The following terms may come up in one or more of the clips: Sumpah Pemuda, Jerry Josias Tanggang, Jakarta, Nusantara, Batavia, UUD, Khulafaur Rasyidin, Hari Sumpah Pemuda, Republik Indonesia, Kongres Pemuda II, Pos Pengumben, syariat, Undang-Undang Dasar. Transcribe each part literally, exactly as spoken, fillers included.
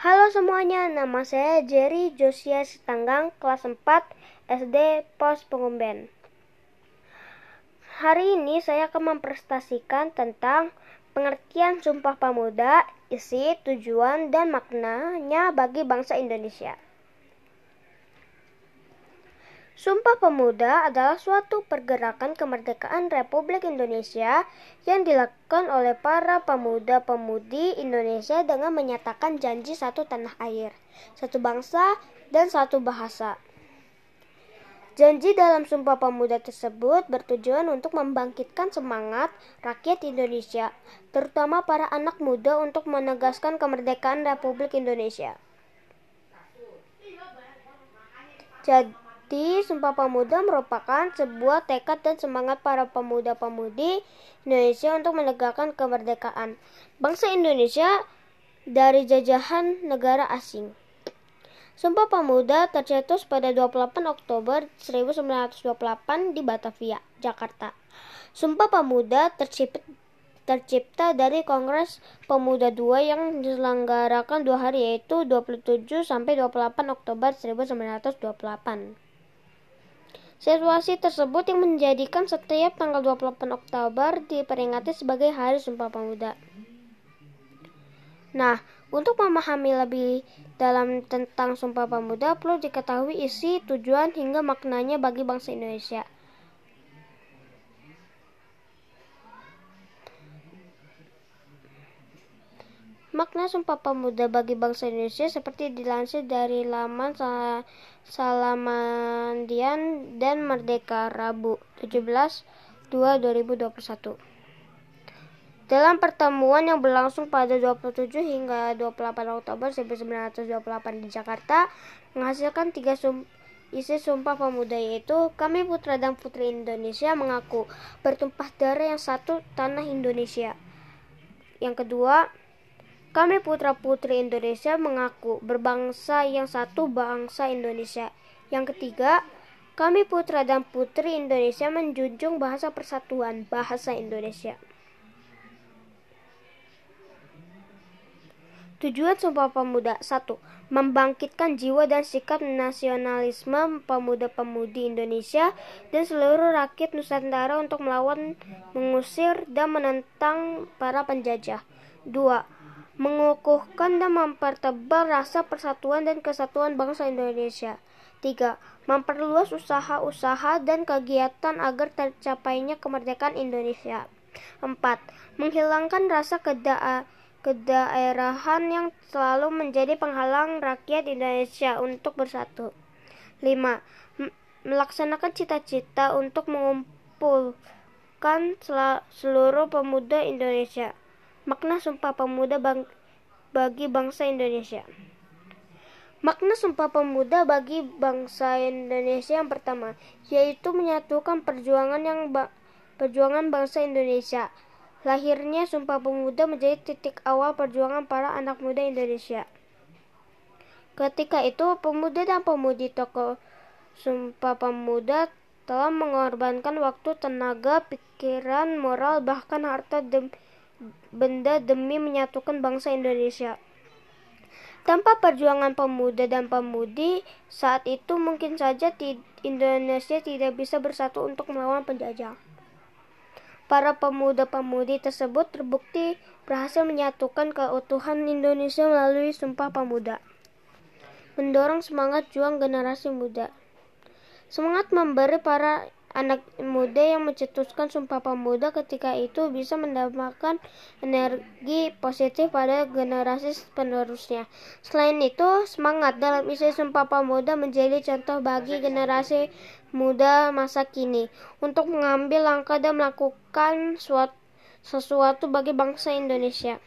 Halo semuanya, nama saya Jerry Josias Tanggang, kelas empat, S D Pos Pengumben. Hari ini saya akan mempresentasikan tentang pengertian Sumpah Pemuda, isi, tujuan, dan maknanya bagi bangsa Indonesia. Sumpah Pemuda adalah suatu pergerakan kemerdekaan Republik Indonesia yang dilakukan oleh para pemuda-pemudi Indonesia dengan menyatakan janji satu tanah air, satu bangsa, dan satu bahasa. Janji dalam Sumpah Pemuda tersebut bertujuan untuk membangkitkan semangat rakyat Indonesia, terutama para anak muda untuk menegaskan kemerdekaan Republik Indonesia. Jadi, Sumpah Pemuda merupakan sebuah tekad dan semangat para pemuda-pemudi Indonesia untuk menegakkan kemerdekaan bangsa Indonesia dari jajahan negara asing. Sumpah Pemuda tercetus pada dua puluh delapan Oktober seribu sembilan ratus dua puluh delapan di Batavia, Jakarta. Sumpah Pemuda tercipta, tercipta dari Kongres Pemuda kedua yang diselenggarakan dua hari, yaitu dua puluh tujuh sampai dua puluh delapan Oktober seribu sembilan ratus dua puluh delapan. Situasi tersebut yang menjadikan setiap tanggal dua puluh delapan Oktober diperingati sebagai Hari Sumpah Pemuda. Nah, untuk memahami lebih dalam tentang Sumpah Pemuda perlu diketahui isi, tujuan, hingga maknanya bagi bangsa Indonesia. Makna Sumpah Pemuda bagi bangsa Indonesia seperti dilansir dari laman sal- Salamandian dan Merdeka Rabu tujuh belas Februari dua ribu dua puluh satu. Dalam pertemuan yang berlangsung pada dua puluh tujuh hingga dua puluh delapan Oktober seribu sembilan ratus dua puluh delapan di Jakarta, menghasilkan tiga sum- isi Sumpah Pemuda, yaitu kami putra dan putri Indonesia mengaku bertumpah darah yang satu tanah Indonesia. Yang kedua, kami putra putri Indonesia mengaku berbangsa yang satu bangsa Indonesia. Yang ketiga, kami putra dan putri Indonesia menjunjung bahasa persatuan bahasa Indonesia. Tujuan Sumpah Pemuda satu. Membangkitkan jiwa dan sikap nasionalisme pemuda-pemudi Indonesia dan seluruh rakyat Nusantara untuk melawan, mengusir, dan menentang para penjajah. dua. Mengukuhkan dan mempertebal rasa persatuan dan kesatuan bangsa Indonesia. tiga. Memperluas usaha-usaha dan kegiatan agar tercapainya kemerdekaan Indonesia. empat. Menghilangkan rasa kedaa kedaerahan yang selalu menjadi penghalang rakyat Indonesia untuk bersatu. lima. Melaksanakan cita-cita untuk mengumpulkan seluruh pemuda Indonesia. Makna Sumpah Pemuda bang- bagi bangsa Indonesia. Makna Sumpah Pemuda bagi bangsa Indonesia yang pertama, yaitu menyatukan perjuangan yang ba- perjuangan bangsa Indonesia. Lahirnya Sumpah Pemuda menjadi titik awal perjuangan para anak muda Indonesia. Ketika itu, pemuda dan pemudi tokoh Sumpah Pemuda telah mengorbankan waktu, tenaga, pikiran, moral, bahkan harta dem- benda demi menyatukan bangsa Indonesia. Tanpa perjuangan pemuda dan pemudi, saat itu mungkin saja t- Indonesia tidak bisa bersatu untuk melawan penjajah. Para pemuda-pemudi tersebut terbukti berhasil menyatukan keutuhan Indonesia melalui Sumpah Pemuda. Mendorong semangat juang generasi muda. Semangat memberi para anak muda yang mencetuskan Sumpah Pemuda ketika itu bisa mendapatkan energi positif pada generasi penerusnya. Selain itu, semangat dalam isi Sumpah Pemuda menjadi contoh bagi generasi muda masa kini untuk mengambil langkah dan melakukan suatu, sesuatu bagi bangsa Indonesia.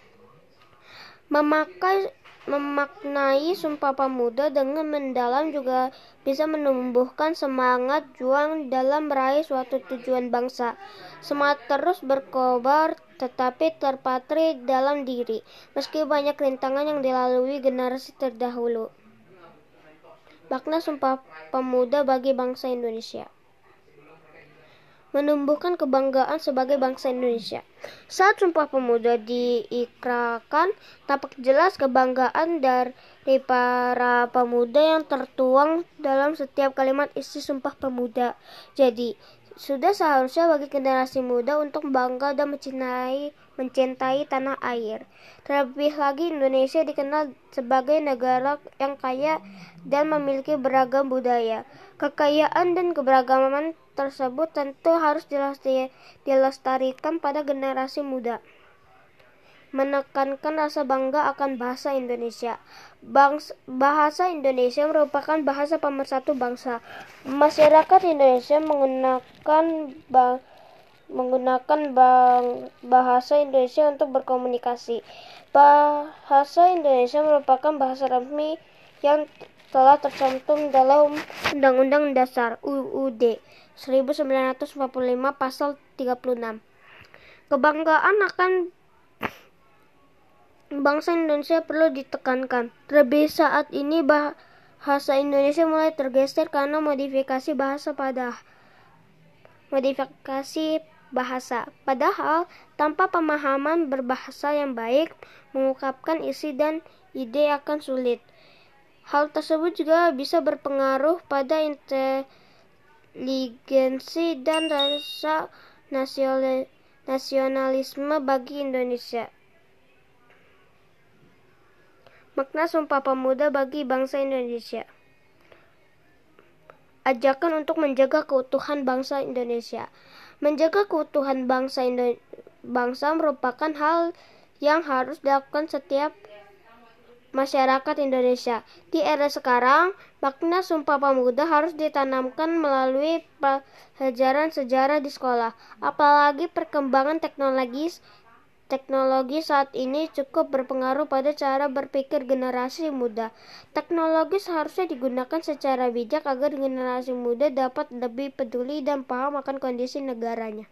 Memakai, memaknai Sumpah Pemuda dengan mendalam juga bisa menumbuhkan semangat juang dalam meraih suatu tujuan bangsa. Semangat terus berkobar tetapi terpatri dalam diri, meski banyak rintangan yang dilalui generasi terdahulu. Makna Sumpah Pemuda bagi bangsa Indonesia. menumbuhkan kebanggaan sebagai bangsa Indonesia. Saat Sumpah Pemuda diikrarkan, tampak jelas kebanggaan dari para pemuda yang tertuang dalam setiap kalimat isi Sumpah Pemuda. Jadi, sudah seharusnya bagi generasi muda untuk bangga dan mencintai mencintai tanah air. Terlebih lagi, Indonesia dikenal sebagai negara yang kaya dan memiliki beragam budaya. Kekayaan dan keberagaman tersebut tentu harus dilestarikan pada generasi muda. Menekankan rasa bangga akan bahasa Indonesia. Bangsa, bahasa Indonesia merupakan bahasa pemersatu bangsa. Masyarakat Indonesia menggunakan bahasa menggunakan bahasa Indonesia untuk berkomunikasi. Bahasa Indonesia merupakan bahasa resmi yang telah tercantum dalam Undang-Undang Dasar U U D seribu sembilan ratus empat puluh lima pasal tiga puluh enam. Kebanggaan akan bangsa Indonesia perlu ditekankan. Terlebih saat ini bahasa Indonesia mulai tergeser karena modifikasi bahasa pada modifikasi bahasa. Padahal, tanpa pemahaman berbahasa yang baik, mengungkapkan isi dan ide akan sulit. Hal tersebut juga bisa berpengaruh pada inteligensi dan rasa nasionalisme bagi Indonesia. Makna Sumpah Pemuda bagi bangsa Indonesia. Ajakan untuk menjaga keutuhan bangsa Indonesia. Menjaga keutuhan bangsa Indo- bangsa merupakan hal yang harus dilakukan setiap masyarakat Indonesia. Di era sekarang, makna Sumpah Pemuda harus ditanamkan melalui pelajaran sejarah di sekolah. Apalagi perkembangan teknologi Teknologi saat ini cukup berpengaruh pada cara berpikir generasi muda. Teknologi seharusnya digunakan secara bijak agar generasi muda dapat lebih peduli dan paham akan kondisi negaranya.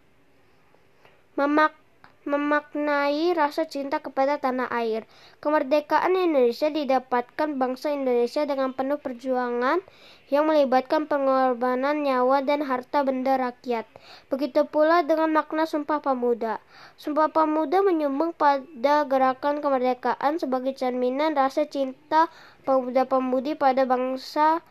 Memak- memaknai rasa cinta kepada tanah air. Kemerdekaan Indonesia didapatkan bangsa Indonesia dengan penuh perjuangan yang melibatkan pengorbanan nyawa dan harta benda rakyat. Begitu pula dengan makna Sumpah Pemuda. Sumpah Pemuda menyumbang pada gerakan kemerdekaan sebagai cerminan rasa cinta pemuda-pemudi pada bangsa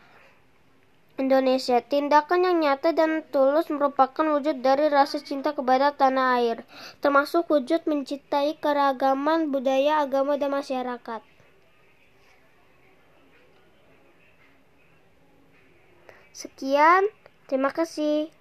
Indonesia. Tindakan yang nyata dan tulus merupakan wujud dari rasa cinta kepada tanah air, termasuk wujud mencintai keragaman budaya, agama, dan masyarakat. Sekian, terima kasih.